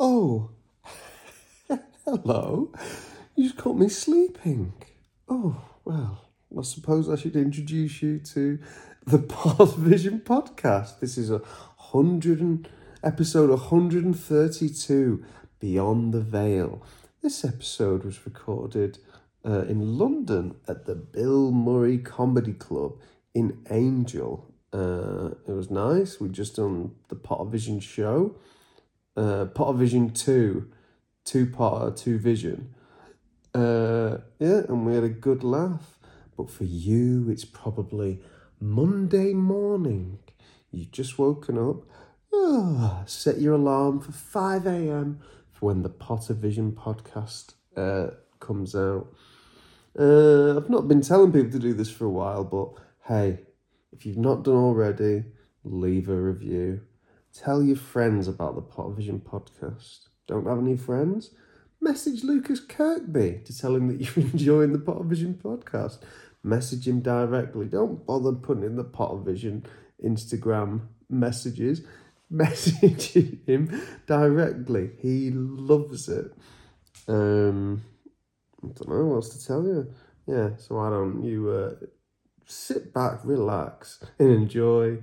Oh, hello. You've caught me sleeping. Oh, well, I suppose I should introduce you to the Pottervision podcast. This is episode 132, Beyond the Veil. This episode was recorded in London at the Bill Murray Comedy Club in Angel. It was nice. We just done the Pottervision show, Pottervision 2, two-parter, two-vision. Yeah, and we had a good laugh. But for you, it's probably Monday morning. You've just woken up. Oh, set your alarm for 5 a.m. for when the Pottervision podcast comes out. I've not been telling people to do this for a while, but hey, if you've not done already, leave a review. Tell your friends about the Pottervision podcast. Don't have any friends? Message Lucas Kirkby to tell him that you're enjoying the Pottervision podcast. Message him directly. Don't bother putting in the Pottervision Instagram messages. Message him directly. He loves it. I don't know what else to tell you. Yeah, so why don't you sit back, relax, and enjoy.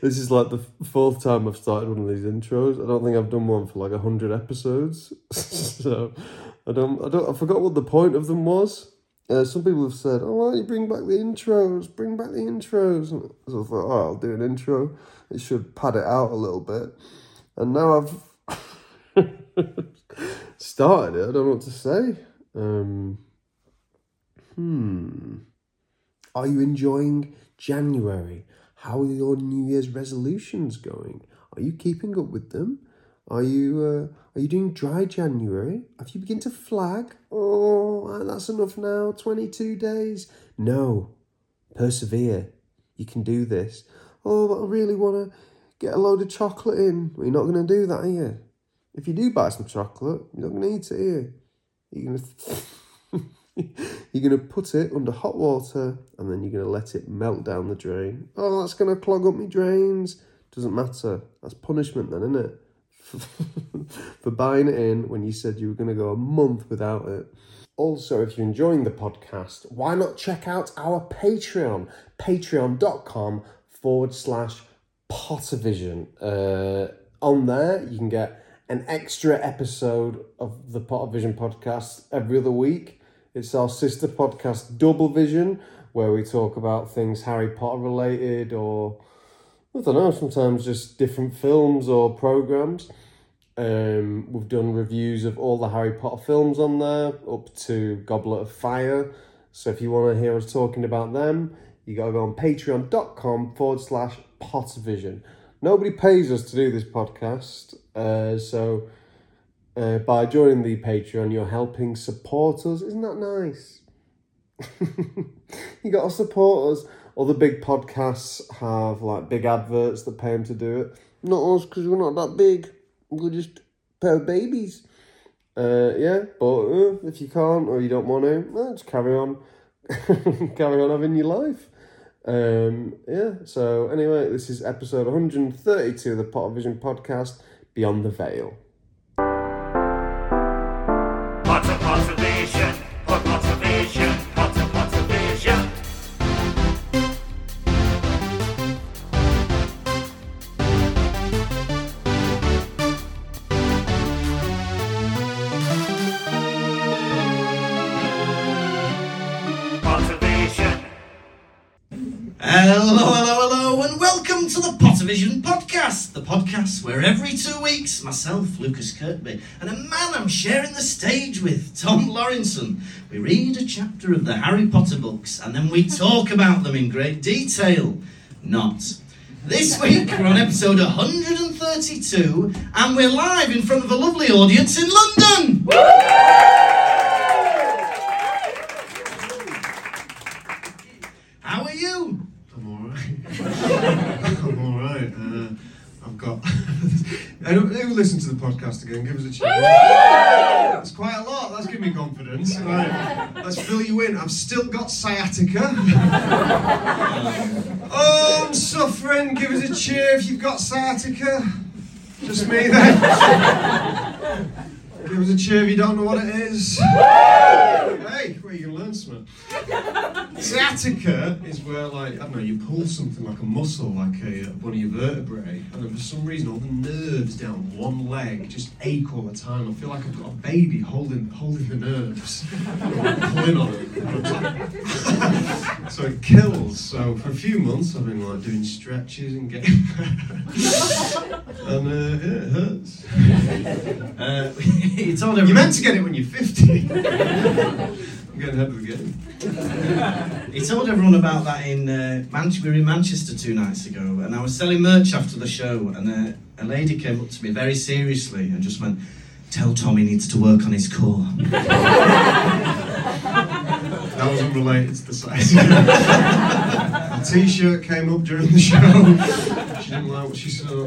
This is like the fourth time I've started one of these intros. I don't think I've done one for like 100 episodes. So I forgot what the point of them was. Some people have said, "Oh, why don't you bring back the intros? Bring back the intros." And so I thought, "Oh, I'll do an intro. It should pad it out a little bit." And now I've started it. I don't know what to say. Are you enjoying January? How are your New Year's resolutions going? Are you keeping up with them? Are you doing dry January? Have you begun to flag? Oh, that's enough now, 22 days. No, persevere. You can do this. Oh, but I really want to get a load of chocolate in. Well, you're not going to do that, are you? If you do buy some chocolate, you're not going to eat it, are you? You're going to put it under hot water and then you're going to let it melt down the drain. Oh, that's going to clog up my drains. Doesn't matter. That's punishment then, isn't it? For buying it in when you said you were going to go a month without it. Also, if you're enjoying the podcast, why not check out our Patreon, patreon.com/Pottervision. On there, you can get an extra episode of the Pottervision podcast every other week. It's our sister podcast, Double Vision, where we talk about things Harry Potter related or, I don't know, sometimes just different films or programmes. We've done reviews of all the Harry Potter films on there, up to Goblet of Fire. So if you want to hear us talking about them, you got to go on patreon.com/Pottervision. Nobody pays us to do this podcast, so by joining the Patreon, you're helping support us. Isn't that nice? You got to support us. Other big podcasts have like big adverts that pay them to do it. Not us, because we're not that big. We're just a pair of babies. But if you can't or you don't want to, just carry on. Carry on having your life. So anyway, this is episode 132 of the Pottervision podcast, Beyond the Veil. Podcast, the podcast where every 2 weeks, myself, Lucas Kirkby, and a man I'm sharing the stage with, Tom Lawrenson, we read a chapter of the Harry Potter books and then we talk about them in great detail. Not. This week we're on episode 132 and we're live in front of a lovely audience in London! How are you? I'm alright. I've got Who listens to the podcast again? Give us a cheer. That's quite a lot. That's giving me confidence. Right. Let's fill you in. I've still got sciatica. Oh, I'm suffering. Give us a cheer if you've got sciatica. Just me then. Give us a cheer if you don't know what it is. Hey, well, you can learn something. Sciatica is where, like, I don't know, you pull something like a muscle, like one of your vertebrae, and for some reason all the nerves down one leg just ache all the time. I feel like I've got a baby holding the nerves, pulling on it. So it kills. So for a few months I've been like doing stretches and getting, and yeah, it hurts. It's on. You're meant to get it when you're 50. I'm getting ahead of the game. He told everyone about that in we were in Manchester 2 nights ago, and I was selling merch after the show, and a lady came up to me very seriously and just went, "Tell Tom he needs to work on his core." That wasn't related to the size. A t-shirt came up during the show. She didn't like what she saw.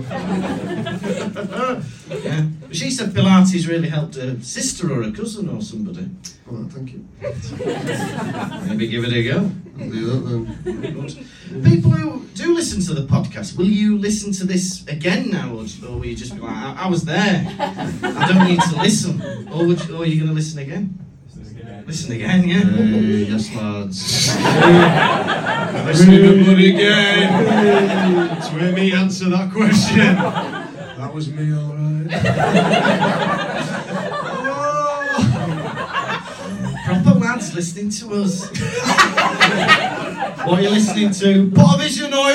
Yeah. But she said Pilates really helped her sister or her cousin or somebody. Well, thank you. Maybe give it a go. I'll do that then. People who do listen to the podcast, will you listen to this again now, or will you just be like, I was there, I don't need to listen? Or are you going to listen again? Listen again, yeah? Hey, yes, lads. Listen to the bloody game. That's where me answer that question. That was me, all right. Oh. Proper lads listening to us. What are you listening to? Pottervision, oi!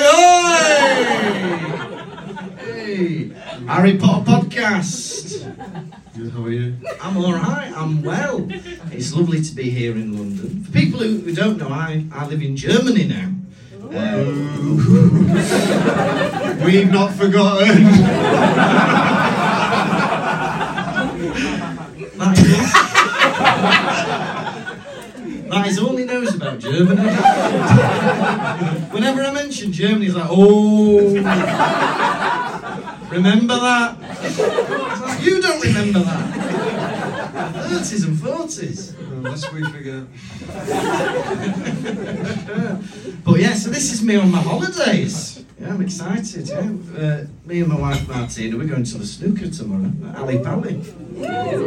Hey, Harry Potter podcast. How are you? I'm alright, I'm well. It's lovely to be here in London. For people who don't know, I live in Germany now. We've not forgotten. That is all he knows about Germany. Whenever I mention Germany, he's like, oh... Remember that? Like, you don't remember that. 30s and 40s. Unless we forget. But yeah, so this is me on my holidays. Yeah, I'm excited. Yeah. Me and my wife Martina, we're going to the snooker tomorrow. Ali Pally.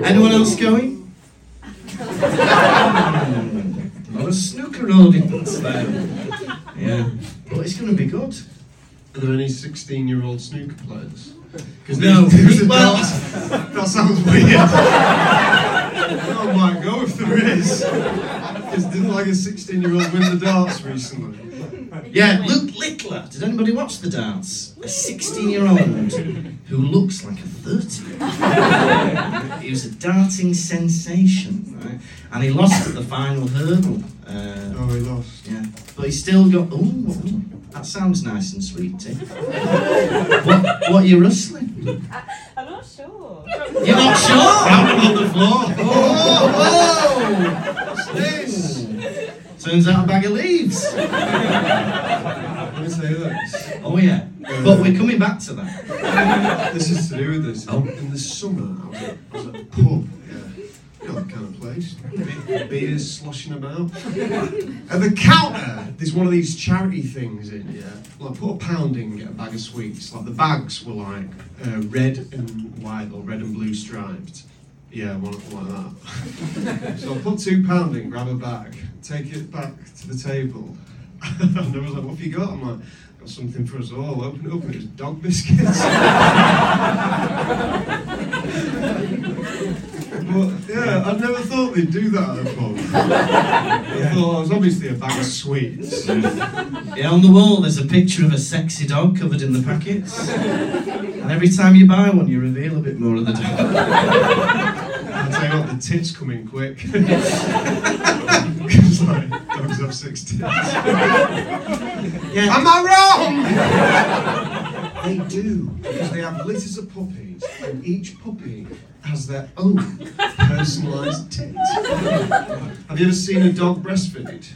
Anyone else going? A lot of snooker audience there. Yeah, but it's going to be good. Are there any 16-year-old snooker players? Because no, well, that sounds weird. I might go if there is. Because didn't like a 16-year-old win the darts recently? Yeah, Luke Lickler. Did anybody watch the darts? A 16-year-old who looks like a 30-year-old. He was a darting sensation, right? And he lost at the final hurdle. He lost. Yeah, but he still got. Ooh. That sounds nice and sweet, Tim. What are you rustling? I'm not sure. You're not sure? I'm on the floor. Oh, whoa! What's this? Turns out a bag of leaves. Let me say that. Oh, yeah. But we're coming back to that. This is to do with this. In the summer, I was at a pub. That kind of place. Beers sloshing about. At the counter, there's one of these charity things in, yeah? Like, put a £1 in, get a bag of sweets. Like, the bags were, like, red and white, or red and blue striped. Yeah, one like that. So I put £2 in, grab a bag, take it back to the table. And I was like, what have you got? I'm like, got something for us all. Open it up, and it was dog biscuits. But, yeah, I'd never thought they'd do that at a pub. I thought it was obviously a bag of sweets. Yeah, on the wall there's a picture of a sexy dog covered in the packets. And every time you buy one, you reveal a bit more of the dog. I'll tell you what, the tits come in quick. Because, like, dogs have 6 tits. Yeah. Am I wrong? They do, because they have litters of puppies, and each puppy has their own personalised tit. Have you ever seen a dog breastfeed?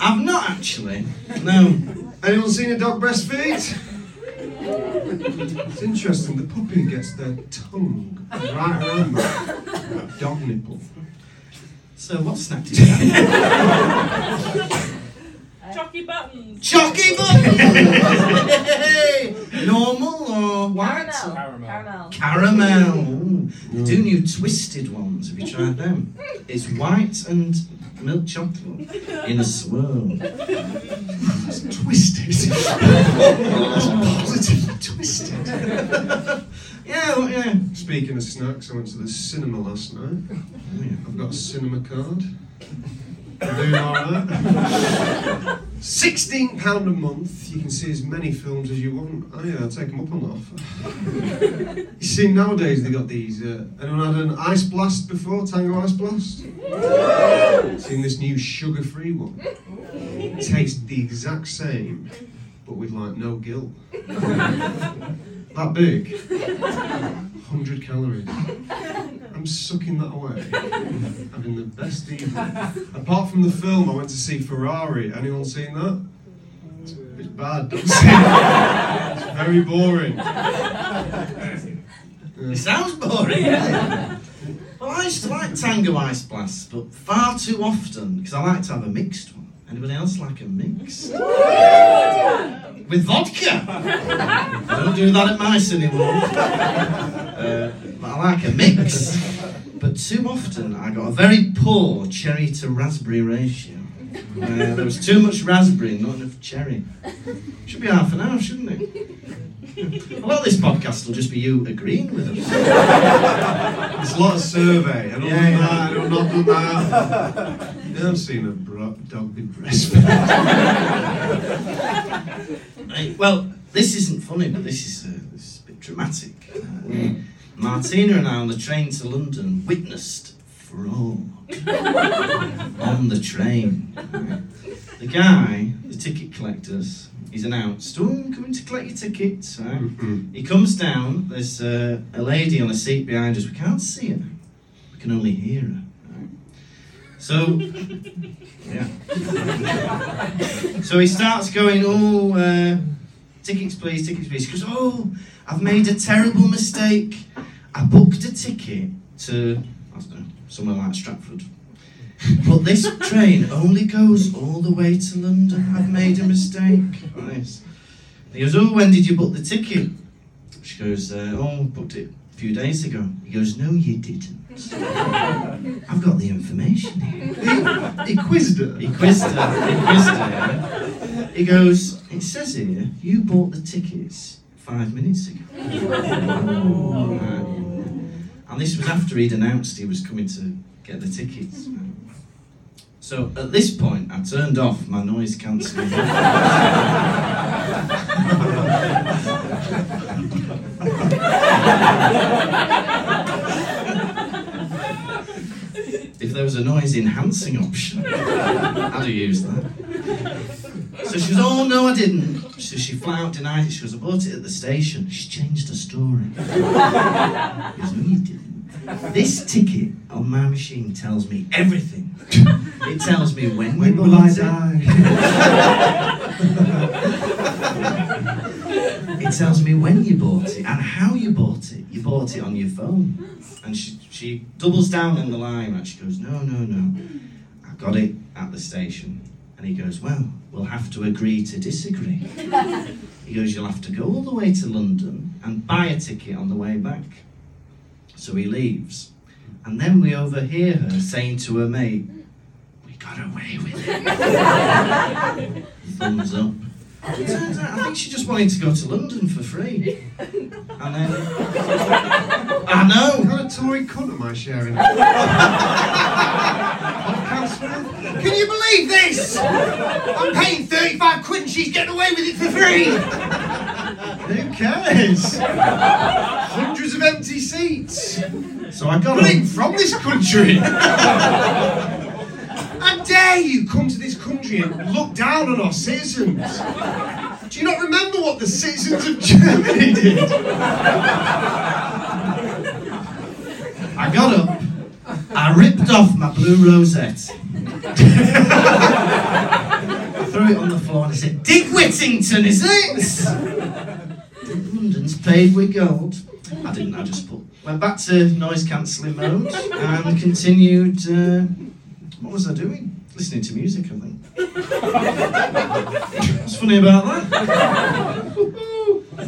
I've not actually. No. Anyone seen a dog breastfeed? It's interesting, the puppy gets their tongue right around that dog nipple. So what's that to do? Chalky buttons. Chalky buttons! Normal or white? Caramel. Caramel. They do new twisted ones, have you tried them? It's white and milk chocolate in a swirl. That's twisted. That's positively twisted. Yeah, well, yeah. Speaking of snacks, I went to the cinema last night. I've got a cinema card. Doing all right. £16 a month, you can see as many films as you want. Oh yeah, I'll take them up on offer. You see, nowadays they got these, anyone had an Ice Blast before, Tango Ice Blast? Seen this new sugar-free one? It tastes the exact same, but with like no guilt. That big? 100 calories. I'm sucking that away, having the best evening. Apart from the film, I went to see Ferrari. Anyone seen that? It's bad, don't see it. It's very boring. It sounds boring. Yeah. Well, I used to like Tango Ice Blast, but far too often, because I like to have a mixed one. Anybody else like a mix? With vodka! I don't do that at mice anymore. But I like a mix. But too often I got a very poor cherry to raspberry ratio. There was too much raspberry, not enough cherry. Should be half an hour, shouldn't it? Well, this podcast will just be you agreeing with us. There's a lot of survey. I don't know that. I've seen a dog in dress. Right, well, this isn't funny, but this is a bit dramatic. Martina and I, on the train to London, witnessed fraud on the train. The guy, the ticket collectors, he's announced, "Oh, I'm coming to collect your tickets." He comes down. There's a lady on a seat behind us. We can't see her. We can only hear her. So, yeah. So he starts going, "Oh, tickets please, tickets please." He goes, "Oh, I've made a terrible mistake. I booked a ticket to, I don't know, somewhere like Stratford. But this train only goes all the way to London. I've made a mistake." Nice. He goes, "Oh, when did you book the ticket?" She goes, "Oh, booked it a few days ago." He goes, "No, you didn't. I've got the information here." He quizzed her. He quizzed her. He goes, "It says here, you bought the tickets 5 minutes ago." And this was after he'd announced he was coming to get the tickets. So at this point, I turned off my noise cancelling. If there was a noise-enhancing option, I'd have used that. So she goes, "Oh, no, I didn't." So she flat out denied it. She goes, "I bought it at the station." She's changed her story. He goes, "No, you didn't. This ticket on my machine tells me everything. It tells me when will I die. It tells me when you bought it and how you bought it. You bought it on your phone." And she doubles down on the line, and she goes, No. "I got it at the station." And he goes, "Well, we'll have to agree to disagree." He goes, "You'll have to go all the way to London and buy a ticket on the way back." So he leaves. And then we overhear her saying to her mate, "We got away with it." Thumbs up. It turns out, I think she just wanted to go to London for free. And then... I know! What kind of Tory cunt am I sharing? Can you believe this? I'm paying 35 quid and she's getting away with it for free! Who cares? Hundreds of empty seats. So I got it from this country. How dare you come to this country and look down on our citizens? Do you not remember what the citizens of Germany did? I got up, I ripped off my blue rosette. I threw it on the floor and I said, "Dick Whittington, is it?" paid with gold. I didn't, I just put, went back to noise cancelling mode and continued, what was I doing? Listening to music, I think. What's funny about that?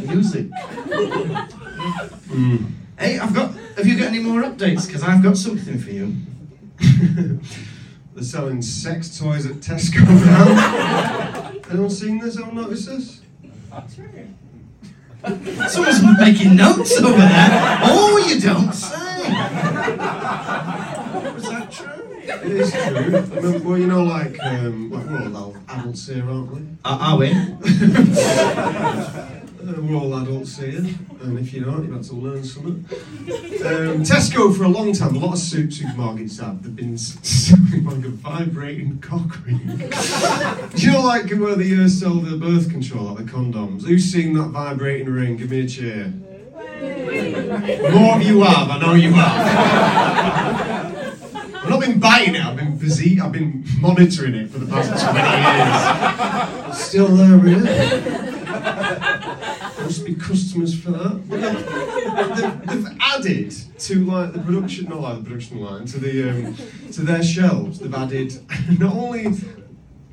Music. Mm. Hey, I've got, have you got any more updates? Because I've got something for you. They're selling sex toys at Tesco now. Anyone seen this? Anyone noticed this? True. Someone's making notes over there. Oh, you don't say. Is that true? It is true. I mean, well, you know, like, we're all adults here, aren't we? Are we? We're all adults here, and if you aren't, you've had to learn something. Tesco, for a long time, a lot of supermarkets have, they've been selling like a vibrating cock ring. Do you know, like, where they sell the birth control, like the condoms? Who's seen that vibrating ring? Give me a cheer. More of you have, I know you have. I've not been buying it, I've been monitoring it for the past 20 years. Still there, really? Must be customers for that. They've added to like the production, not like the production line, to the to their shelves. They've added not only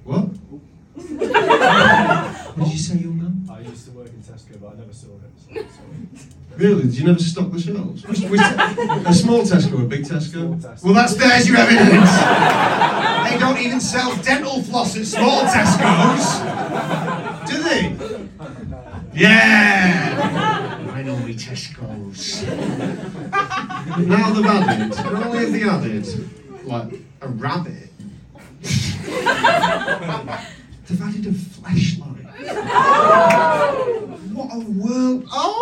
what? What did you say, young man? I used to work in Tesco, but I never saw it. Really? Did you never stock the shelves? A small Tesco, a big Tesco. Tesco. Well, there's your evidence. They don't even sell dental floss at small Tesco's, do they? Yeah! I know we Tesco's. Now they've added, not only have they added, like, a rabbit, they've added a fleshlight. What a world. Oh!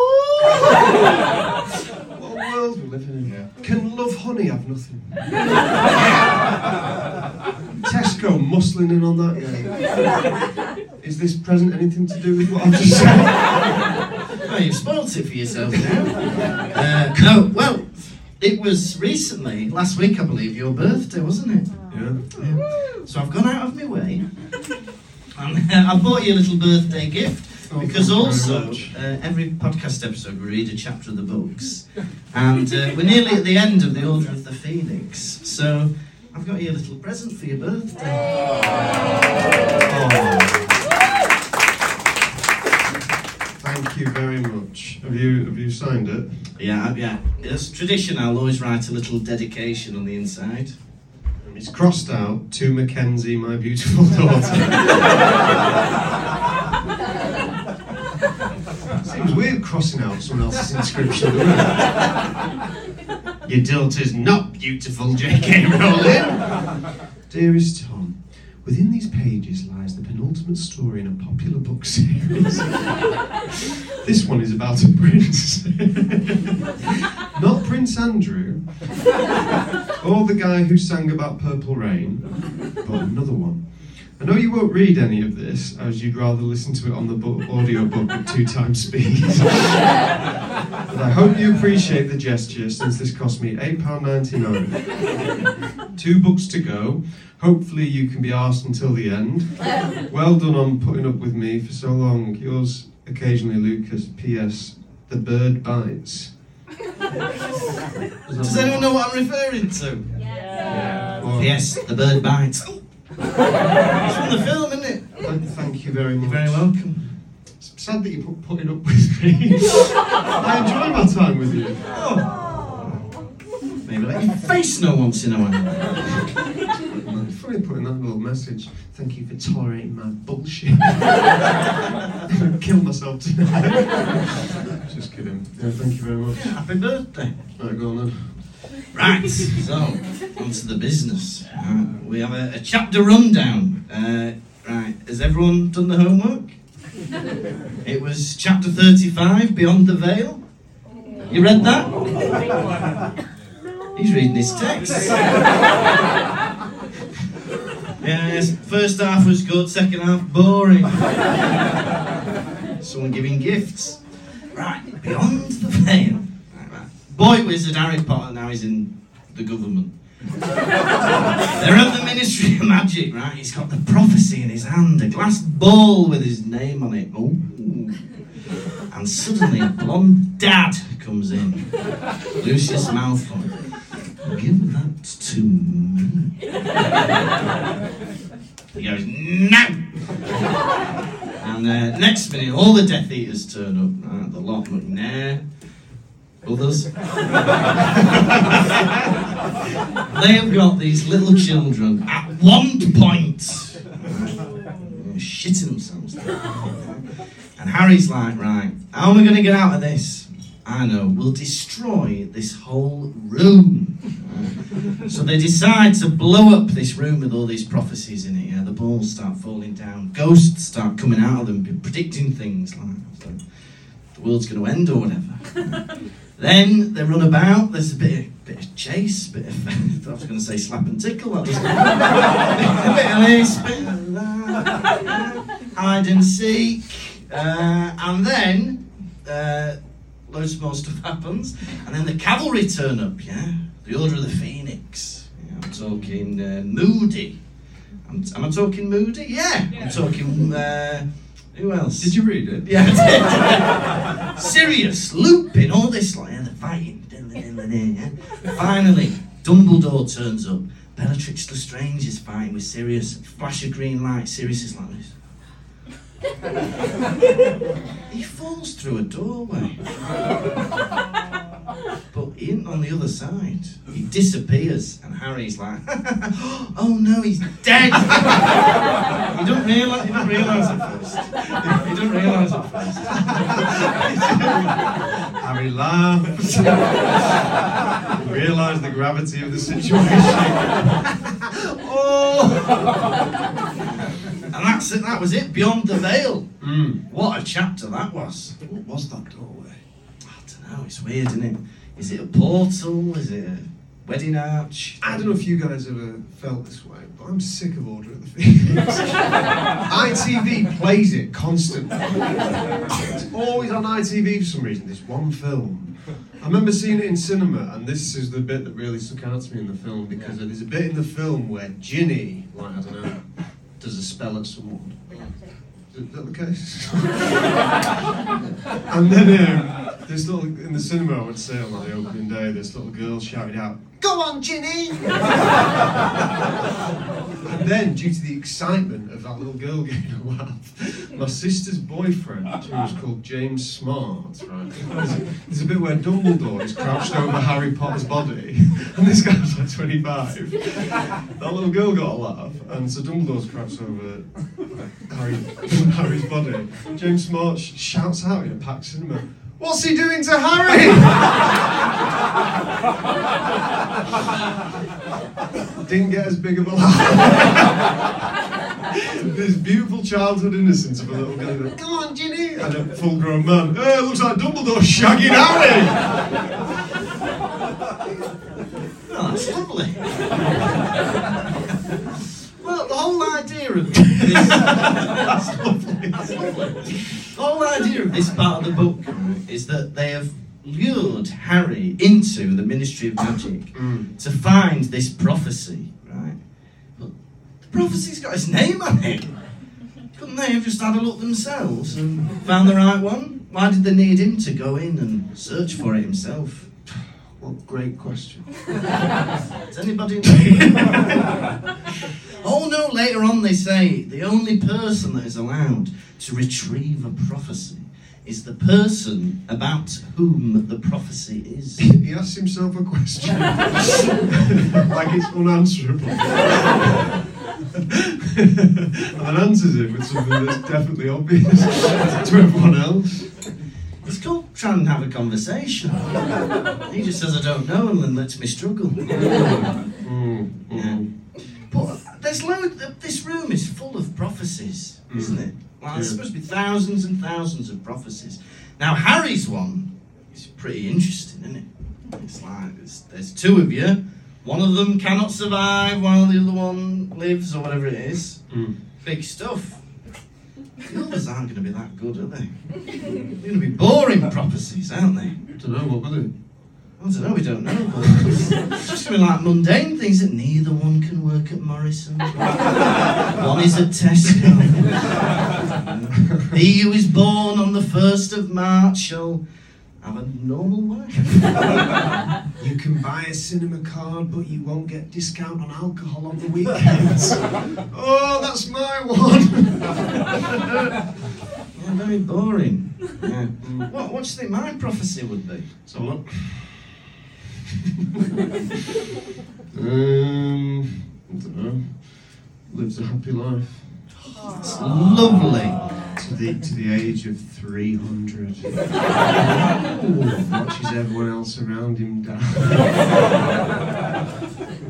What a world we're living in here. Can love honey have nothing? Tesco muscling in on that game. Is this present anything to do with what I've just said? Well, you've spoilt it for yourself now. No, well, it was recently, last week I believe, your birthday, wasn't it? Yeah. So I've gone out of my way, and I bought you a little birthday gift, because also, every podcast episode we read a chapter of the books, and we're nearly at the end of the Order of the Phoenix, so I've got you a little present for your birthday. Oh. Thank you very much. Have you signed it? Yeah. As tradition, I'll always write a little dedication on the inside. It's crossed out to Mackenzie, my beautiful daughter. Seems weird crossing out someone else's inscription. Your dilt is not beautiful, J.K. Rowling. Dearest Tom, within these pages lies the penultimate story in a popular book series. This one is about a prince. Not Prince Andrew, or the guy who sang about Purple Rain, but another one. I know you won't read any of this, as you'd rather listen to it on the audio book at 2x speed. But I hope you appreciate the gesture, since this cost me £8.99. 2 books to go. Hopefully you can be arsed until the end. Well done on putting up with me for so long. Yours occasionally, Lucas. P.S. The bird bites. Does anyone know what I'm referring to? Yeah. Well, P.S. The bird bites. It's from the film, isn't it? Thank you very much. You're very welcome. It's sad that you put it up with me. I enjoy my time with you. Oh. Maybe let your face know once in a while. It's funny putting that little message. Thank you for tolerating my bullshit. I'll kill myself tonight. Just kidding. Yeah, thank you very much. Happy birthday. Right, go on then. Right, so, on to the business. We have a chapter rundown. Right, has everyone done the homework? It was chapter 35, Beyond the Veil. You read that? He's reading his text. Yes, first half was good, second half boring. Someone giving gifts. Right, Beyond the Veil. Boy wizard Harry Potter, now he's in the government. They're at the Ministry of Magic, right? He's got the prophecy in his hand, a glass ball with his name on it. Ooh. and suddenly a blonde dad comes in. Lucius Malfoy. Give that to me. He goes, no! And next minute, all the Death Eaters turn up. The Lord McNair, others. They have got these little children at one point shitting themselves. And Harry's like, right, how am I going to get out of this? I know, we'll destroy this whole room. So they decide to blow up this room with all these prophecies in it. Yeah? The balls start falling down, ghosts start coming out of them, predicting things like the world's going to end or whatever. Then they run about, there's a bit of chase, bit of, I was going to say slap and tickle, that doesn't a bit of that, hide and seek, and then loads more stuff happens, and then the cavalry turn up, yeah? The Order of the Phoenix. Yeah, I'm talking Moody. Am I talking Moody? Yeah. I'm talking, who else? Did you read it? Yeah, I did. Sirius, Lupin, all this, like, yeah, they're fighting. Finally, Dumbledore turns up. Bellatrix Lestrange is fighting with Sirius. Flash of green light, Sirius is like this. He falls through a doorway. But he isn't on the other side. He disappears, and Harry's like, oh no, he's dead! He doesn't realise at first. Harry laughs. Realised the gravity of the situation. Oh! And that's it, that was it, Beyond the Veil. What a chapter that was. What was that doorway? I don't know, it's weird, isn't it? Is it a portal? Is it a wedding arch? I don't know if you guys ever felt this way, but I'm sick of Order of the Phoenix. ITV plays it constantly. It's always on ITV for some reason, this one film. I remember seeing it in cinema, and this is the bit that really stuck out to me in the film, because there's a bit in the film where Ginny, like, I don't know, does a spell at someone. Is that the case? And then this little, in the cinema I would say on the opening day, this little girl shouted out, "Go on, Ginny!" And then, due to the excitement of that little girl getting a laugh, my sister's boyfriend, who was called James Smart, right? There's a bit where Dumbledore is crouched over Harry Potter's body, and this guy's like 25. That little girl got a laugh, and so Dumbledore's crouched over Harry's body. James Smart shouts out in a packed cinema, "What's he doing to Harry?" Didn't get as big of a laugh. This beautiful childhood innocence of a little girl. Like, "Come on, Ginny!" And a full-grown man. "Hey, looks like Dumbledore shagging Harry!" Oh, that's lovely. Well, the whole idea of this... That's lovely. The whole idea of this part of the book is that they have lured Harry into the Ministry of Magic to find this prophecy, right? But the prophecy's got his name on it. Couldn't they have just had a look themselves and found the right one? Why did they need him to go in and search for it himself? What great question. Does anybody know? Oh no, later on they say the only person that is allowed to retrieve a prophecy is the person about whom the prophecy is. He asks himself a question. Like it's unanswerable. And then answers it with something that's definitely obvious to everyone else. It's called trying to have a conversation. He just says, "I don't know," and then lets me struggle. Yeah. But there's loads. This room is full of prophecies, isn't it? Well, there's supposed to be thousands and thousands of prophecies. Now, Harry's one is pretty interesting, isn't it? It's like there's two of you. One of them cannot survive while the other one lives, or whatever it is. Big stuff. The others aren't going to be that good, are they? They're going to be boring prophecies, aren't they? I don't know, what were they? I don't know, we don't know. But it's just going to be like mundane things that neither one can work at Morrison's. One is at Tesco. He who is born on the 1st of March shall have a normal life. You can buy a cinema card, but you won't get discount on alcohol on the weekends. Oh, that's my one. Yeah, very boring. Yeah. What do you think my prophecy would be? So what? I don't know. Lives a happy life. It's lovely. To the age of 300. Ooh, watches everyone else around him die.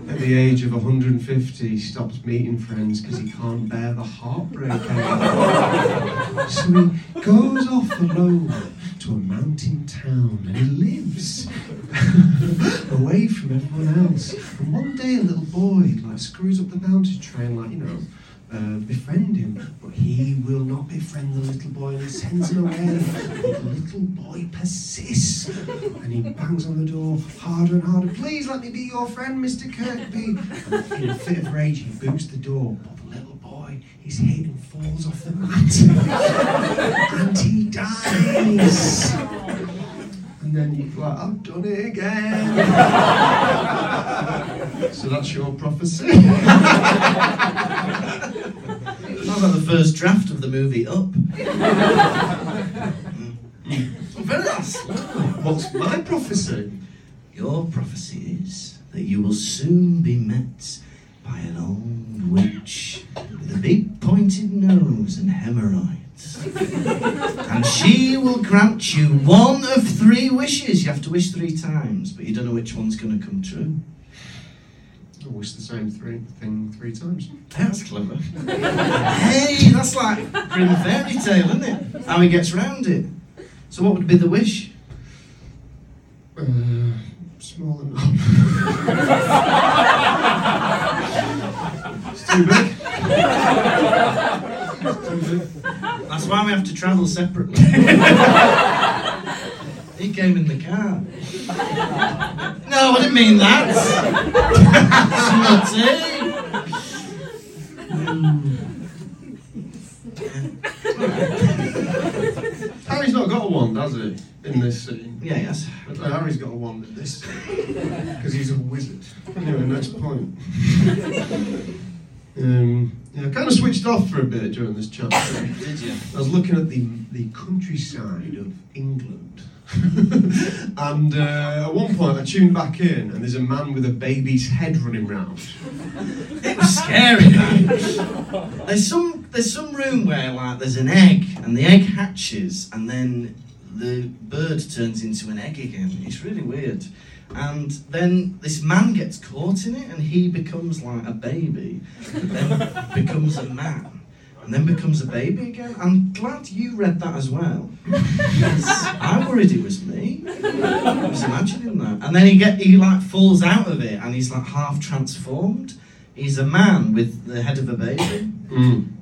At the age of 150, he stops meeting friends because he can't bear the heartbreak anymore. So he goes off alone to a mountain town and he lives away from everyone else. And one day a little boy screws up the bounty train, befriend him, but he will not befriend the little boy and sends him away. But the little boy persists and he bangs on the door harder and harder. Please let me be your friend, Mr. Kirkby. And in a fit of rage, he boots the door, but the little boy is hit and falls off the mat and he dies. And then you're like, I've done it again. So that's your prophecy. Sounds like the first draft of the movie Up. What's my prophecy? Your prophecy is that you will soon be met by an old witch with a big pointed nose and hemorrhoids. And she will grant you one of 3 wishes. You have to wish 3 times, but you don't know which one's going to come true. I wish the same thing 3 times. That's clever. Hey, that's like grim fairy tale, isn't it? How he gets round it. So what would be the wish? Small enough. It's too big. That's why we have to travel separately. He came in the car. No, I didn't mean that. Snotty. Harry's not got a wand, has he? In this scene. Yeah, yes. Harry's got a wand in this scene. Because he's a wizard. Anyway, next point. I kind of switched off for a bit during this chapter. Did you? I was looking at the countryside of England. And at one point I tuned back in and there's a man with a baby's head running round. It was scary, man. There's some room where there's an egg and the egg hatches and then the bird turns into an egg again. It's really weird. And then this man gets caught in it and he becomes like a baby and then becomes a man. And then becomes a baby again. I'm glad you read that as well. I worried it was me. I was imagining that. And then he falls out of it and he's like half transformed. He's a man with the head of a baby. Mm.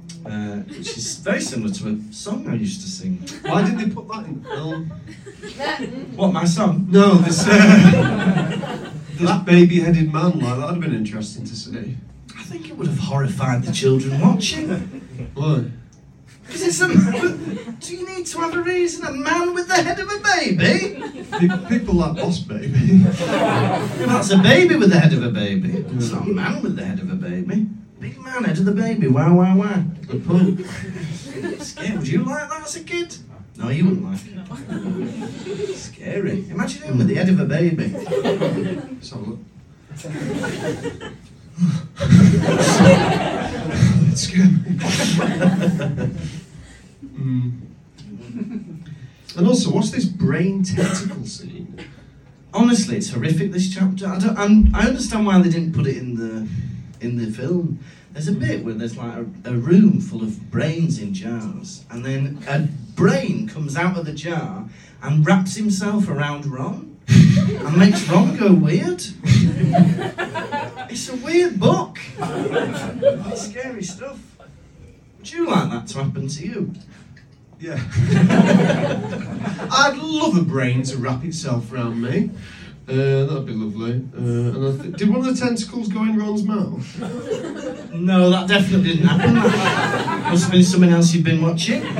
Which is very similar to a song I used to sing. Why did they put that in the film? What, my song? No, this that baby-headed man, that'd have been interesting to see. I think it would have horrified the children watching. Why? Because it's a man. Do you need to have a reason? A man with the head of a baby? People like Boss Baby. That's a baby with the head of a baby. It's not a man with the head of a baby. Big man, head of the baby. Wow, wow, wow. The poo. Scary. Would you like that as a kid? No, you wouldn't like it. Scary. Imagine him with the head of a baby. So look. It's good. And also, what's this brain tentacle scene? Honestly, it's horrific, this chapter. I understand why they didn't put it in the film. There's a bit where there's a room full of brains in jars, and then a brain comes out of the jar and wraps himself around Ron and makes Ron go weird. It's a weird book. It's scary stuff. Would you like that to happen to you? Yeah. I'd love a brain to wrap itself around me. That'd be lovely. And did one of the tentacles go in Ron's mouth? No, that definitely didn't happen. Must have been something else you've been watching. But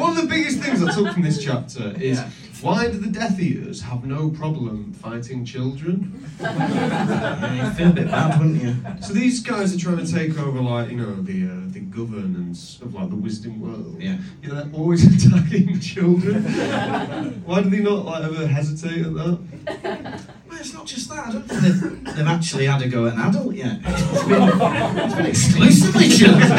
one of the biggest things I took from this chapter is, why do the Death Eaters have no problem fighting children? You'd feel a bit bad, wouldn't you? So these guys are trying to take over, like, you know, the governance of, like, the wisdom world. Yeah. You know, they're always attacking children. Why do they not, like, ever hesitate at that? Well, it's not just that. I don't think they've actually had a go at an adult yet. It's been exclusively children.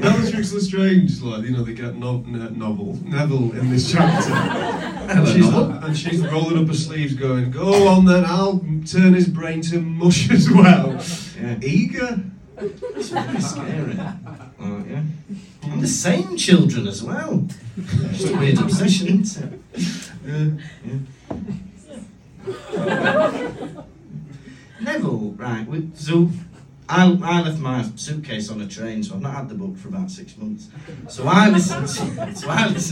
Bellatrix Lestrange, like, you know, they get Neville in this chapter, and she's rolling up her sleeves, going, "Go on then, I'll turn his brain to mush as well." Yeah. Eager. It's really scary. Yeah. And the same children as well. Just a weird obsession, isn't it? Neville, right? With Zoo. I left my suitcase on a train, so I've not had the book for about 6 months. So I listened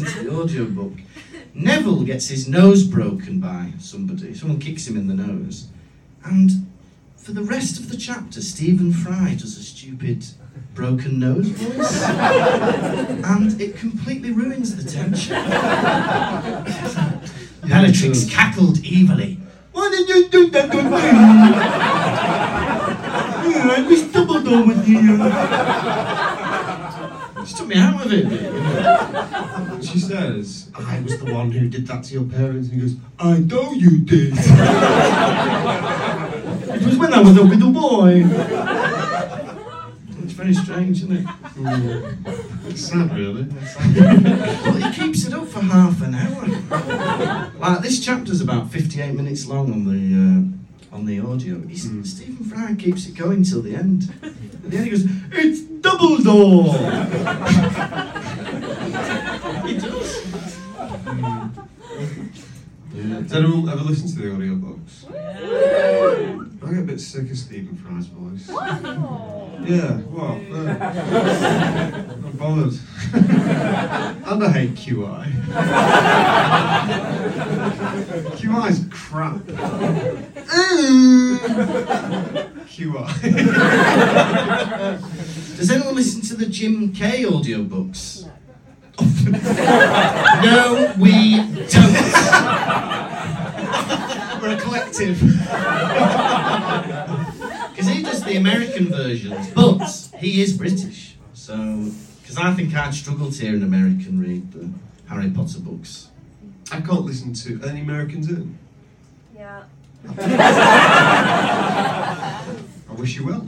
to the audiobook. Neville gets his nose broken by somebody. Someone kicks him in the nose. And for the rest of the chapter, Stephen Fry does a stupid broken nose voice. And it completely ruins the tension. Bellatrix cackled evilly. "Why did you do that to me? You know, Miss Dumbledore with you." She took me out with it. You know. She says, "I was the one who did that to your parents." And he goes, "I know you did. It was when I was a little boy." It's very strange, isn't it? It's sad, really. But he keeps it up for half an hour. Like, this chapter's about 58 minutes long on the audio. Stephen Fry keeps it going till the end. At the end he goes, "It's Dumbledore!" He does. Yeah. Does anyone ever listen to the audiobooks? I get a bit sick of Stephen Fry's voice. Yeah, well, I'm bothered. And I hate QI. QI's crap. QI. Does anyone listen to the Jim Kay audiobooks? No, we don't. We're a collective. Because he does the American versions, but he is British. So, because I think I'd struggle to hear an American read the Harry Potter books. I can't listen to any Americans in. Yeah. I wish you well.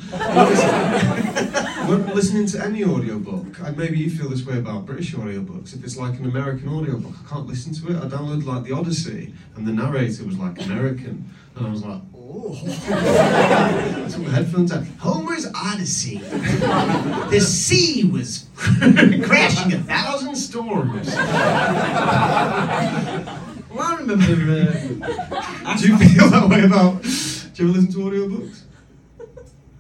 We're listening to any audiobook. And maybe you feel this way about British audiobooks. If it's like an American audiobook, I can't listen to it. I downloaded, like, The Odyssey, and the narrator was, like, American. And I was like, oh. I took my headphones out. Homer's Odyssey. The sea was crashing 1,000 storms. Well, I remember... Do you feel that way about... Do you ever listen to audiobooks?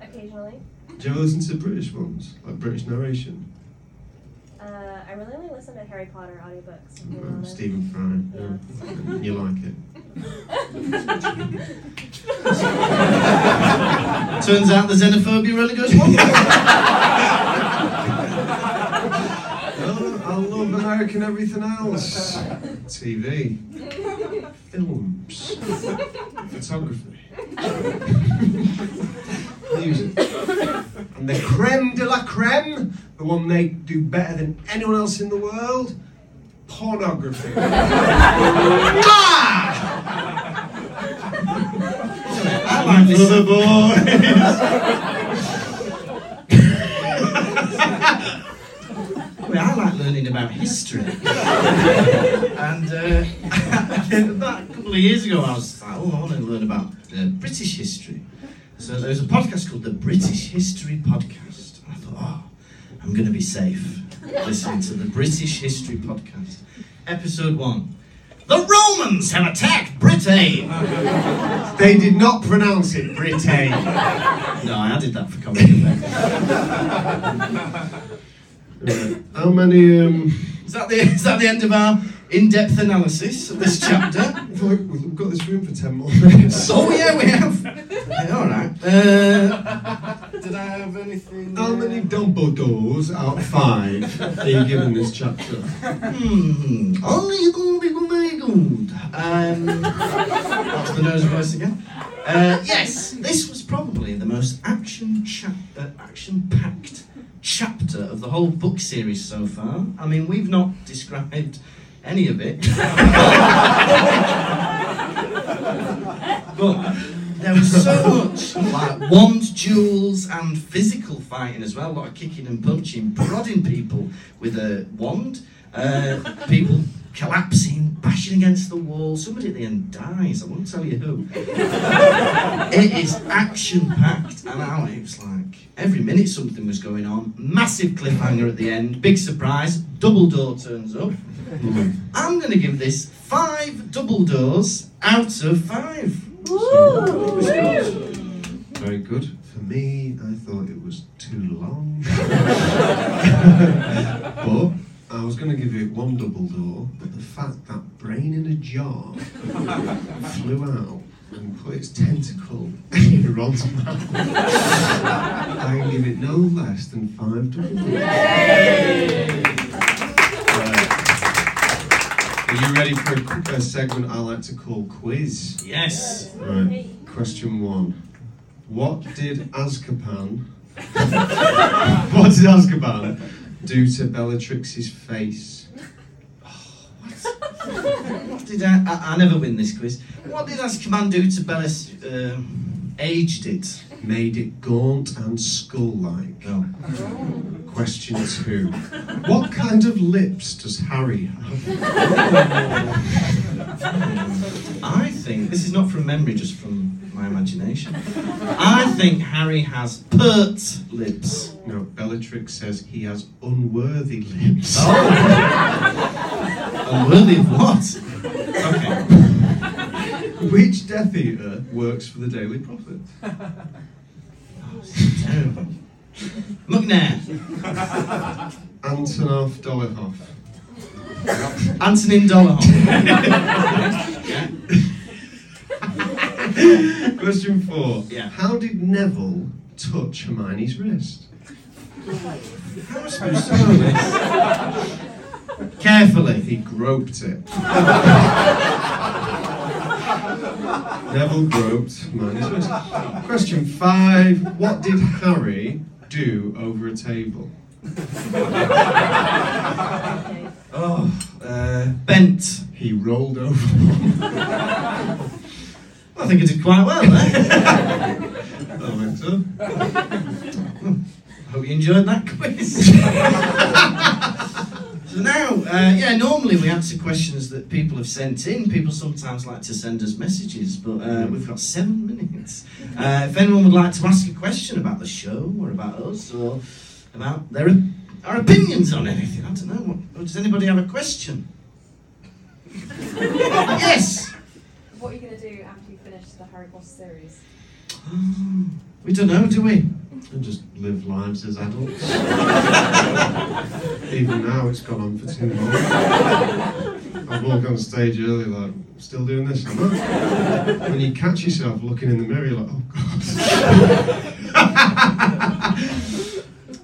Occasionally. Do you ever listen to British ones? Like British narration? I really only listen to Harry Potter audiobooks. Stephen Fry. Yeah. You like it? Turns out the xenophobia really goes one way. I love American everything else. TV. Films. Photography. Music. And the creme de la creme, the one they do better than anyone else in the world, pornography. I like this. Brother boys. I mean, I like learning about history. And about a couple of years ago, I was like, oh, I want to learn about British history. So there's a podcast called the British History Podcast. And I thought, oh, I'm going to be safe listening to the British History Podcast. Episode 1. The Romans have attacked Britain! They did not pronounce it Britain. No, I added that for comedy effect. How many... Is that the end of our in-depth analysis of this chapter. We've got this room for 10 more minutes. So yeah, we have. Yeah, all right. Did I have anything? How many Dumbledores out of 5 are you given this chapter? Only going to be good. That's the nose voice again. Yes, this was probably the most action-packed chapter of the whole book series so far. I mean, we've not described any of it. But there was so much, like wand duels and physical fighting as well, a lot of kicking and punching, prodding people with a wand, people collapsing, bashing against the wall. Somebody at the end dies, I won't tell you who. It is action-packed, and it was like, every minute something was going on. Massive cliffhanger at the end, big surprise, Dumbledore turns up. I'm going to give this 5 Dumbledores out of 5. Ooh. Very good. For me, I thought it was too long. But I was going to give it 1 Dumbledore, but the fact that brain in a jar flew out and put its tentacle in Ron's mouth, I can give it no less than 5 Dumbledores. Are you ready for a segment I like to call quiz? Yes. Right. Question 1. What did Azkaban do to Bellatrix's face? Oh, what? What did I never win this quiz. What did Azkaban do to Bella's... aged it. Made it gaunt and skull-like. Oh. Question 2. What kind of lips does Harry have? I think... This is not from memory, just from... my imagination. I think Harry has pert lips. No, Bellatrix says he has unworthy lips. Oh. Unworthy of what? Okay. Which Death Eater works for the Daily Prophet? Oh, this is terrible. McNair. Antonin Dolohov. Question 4. Yeah. How did Neville touch Hermione's wrist? How was I supposed to know this? Carefully. He groped it. Neville groped Hermione's wrist. Question 5. What did Harry do over a table? Bent. He rolled over. I think I did quite well, eh? I don't think so. I hope you enjoyed that quiz. So now, normally we answer questions that people have sent in. People sometimes like to send us messages, but we've got 7 minutes. If anyone would like to ask a question about the show, or about us, or about our opinions on anything, I don't know. Does anybody have a question? Yes! What are you going to do after you finish the Harry Potter series? We don't know, do we? And just live lives as adults. Even now, it's gone on for too long. I walk on stage early like, still doing this, am I? When you catch yourself looking in the mirror, you're like, oh God.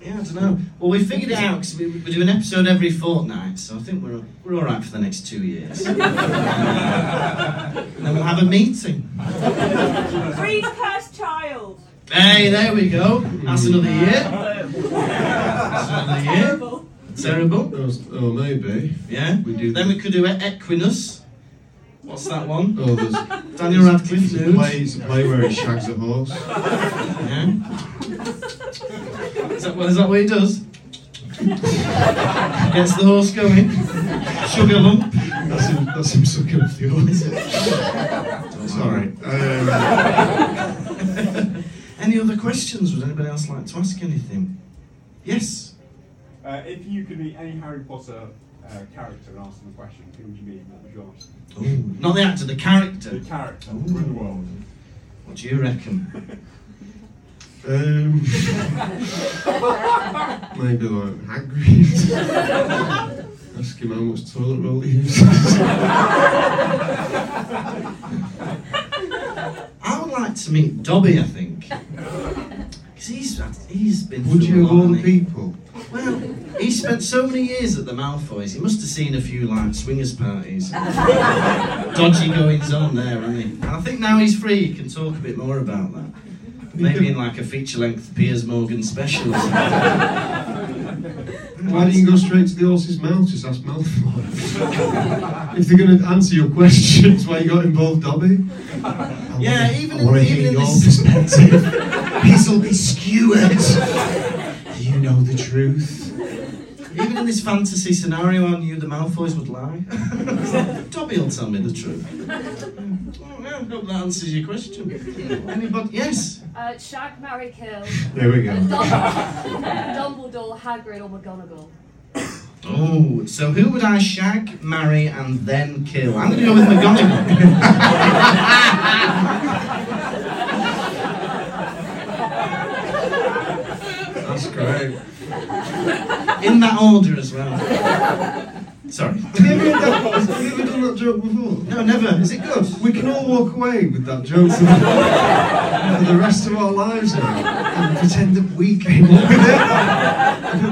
Yeah, I don't know. Well, we figured it out because we do an episode every fortnight, so I think we're all right for the next 2 years. And then we'll have a meeting. 3's cursed child. Hey, there we go. That's another year. That's another year. Terrible. Terrible. Oh, maybe. Yeah. We do. Then we could do Equinus. What's that one? Oh, there's Daniel Radcliffe nude. It's a play where he shags a horse. Yeah. Is that what he does? Gets the horse going. Sugar lump. That's him sucking up the horse. Sorry. Any other questions? Would anybody else like to ask anything? Yes? If you could meet any Harry Potter character asking the question, who would you be and what was yours? Oh, not the actor, the character. The character. Ooh. From the world. What do you reckon? Maybe like Hagrid. ask him how much toilet roll he uses. I would like to meet Dobby, I think. Because he's been through a lot. Would you of all people? Well, he spent so many years at the Malfoys, he must have seen a few, like, swingers parties. Dodgy goings on there, hasn't he? And I think now he's free, he can talk a bit more about that. Maybe in, like, a feature-length Piers Morgan special or something. Why didn't you go straight to the horse's mouth? Just ask Malfoy. If they're going to answer your questions, why you got involved, Dobby? Even in your perspective, this'll be skewered. Do you know the truth? Even in this fantasy scenario, I knew the Malfoys would lie. Dobby'll tell me the truth. I hope that answers your question. Anybody? Yes? Shag, marry, kill. There we go. Dumbledore, Hagrid or McGonagall. Oh, so who would I shag, marry and then kill? I'm going to go with McGonagall. That's great. In that order as well. Sorry. Have you ever done that joke before? No, never. Is it good? We can all walk away with that joke for the rest of our lives now and pretend that we came up with it. I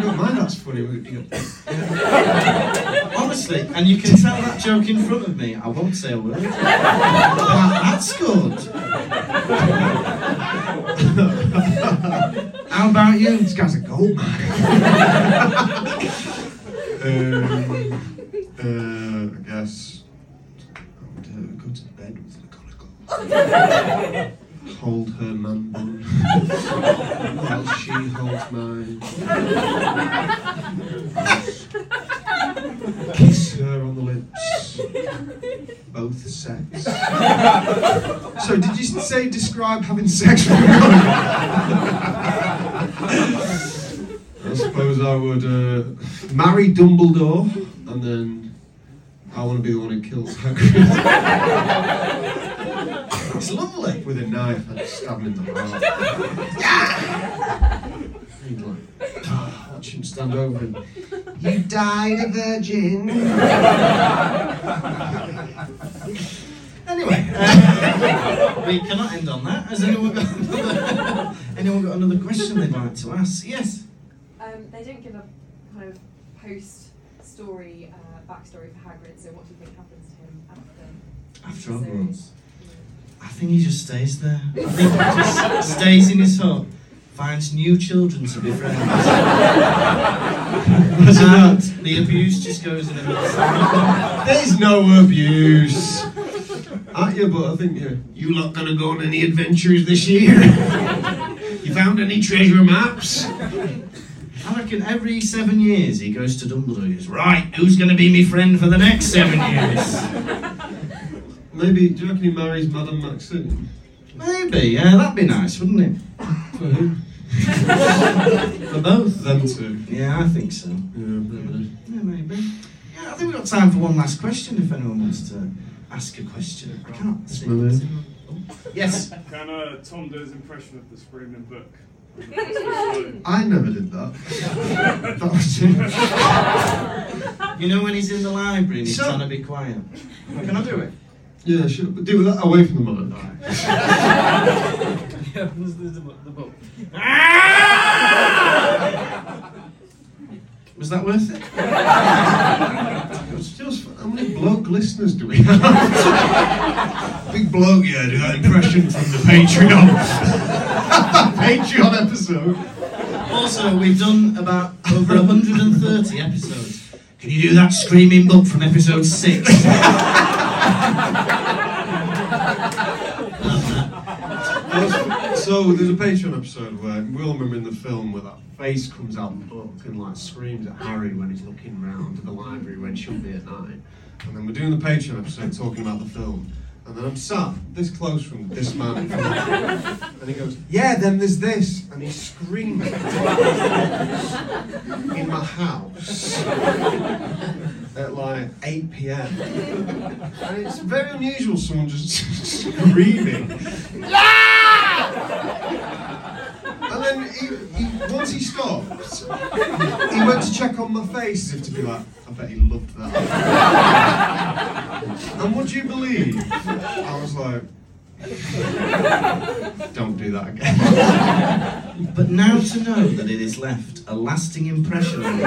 don't mind, that's funny. Honestly, and you can tell that joke in front of me. I won't say a word. That's good. How about you? This guy's a gold mine. I guess I would go to bed with McGonagall. Hold her man bun while she holds mine. Kiss her on the lips. Both sex. So did you say describe having sex with McGonagall? I suppose I would marry Dumbledore, and then I want to be the one who kills Hagrid. It's lovely. With a knife and stab him in the heart. He'd like, watch him stand over him. You died a virgin. Anyway, we cannot end on that. Has anyone got another question they'd like to ask? Yes. They don't give a kind of post-story backstory for Hagrid, so what do you think happens to him after Hogwarts? I think he just stays there. I think he just stays in his hut, finds new children to befriend. And the abuse just goes in another. There's no abuse. Aren't you? But I think you lot gonna go on any adventures this year? You found any treasure maps? I reckon every 7 years he goes to Dumbledore and goes, right, who's going to be my friend for the next 7 years? Maybe, do you reckon he marries Madame Maxine? Maybe, yeah, that'd be nice, wouldn't it? For who? For both? Them two. Yeah, I think so. Yeah, maybe. Yeah, maybe. Yeah, I think we've got time for one last question if anyone wants to ask a question. I can't see. Yes? Can Tom do his impression of the Screaming Book? I never did that. That was him. You know when he's in the library and he's trying to be quiet? Can I do it? Yeah, sure. But do that away from the mic. He opens the book. Was that worth it? How many bloke listeners do we have? Big bloke, yeah, do that impression from the Patreon. Patreon episode. Also, we've done about over 130 episodes. Can you do that Screaming Book from episode 6? So there's a Patreon episode where we'll remember in the film where that face comes out of the book and like screams at Harry when he's looking round at the library when she'll be at night. And then we're doing the Patreon episode talking about the film. And then I'm sat this close from this man. And he goes, yeah, then there's this. And he screams in my house at like 8 p.m. And it's very unusual someone just screaming. And And then once he stopped, he went to check on my face as if to be like, I bet he loved that. And would you believe? I was like, don't do that again. But now to know that it has left a lasting impression on me,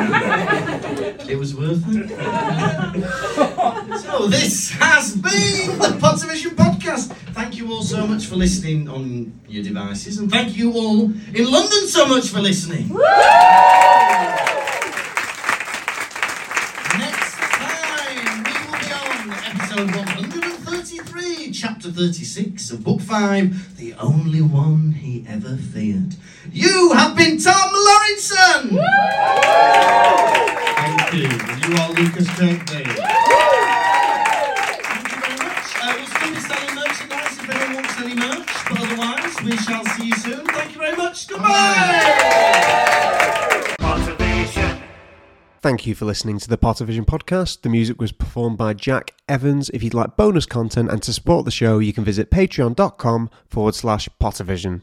it was worth it. So this has been the Pottervision Podcast. Thank you all so much for listening on your devices, and thank you all in London so much for listening. Woo! Next time we will be on episode 133, chapter 36 of book 5, The Only One He Ever Feared. You have been Tom Lawrenson! Woo! Thank you. And you are Lucas Kirkby. Thank you very much. We'll still be selling merchandise if anyone wants any merch, but otherwise we shall see you soon. Thank you very much. Goodbye! Thank you for listening to the Pottervision Podcast. The music was performed by Jack Evans. If you'd like bonus content and to support the show, you can visit patreon.com/Pottervision.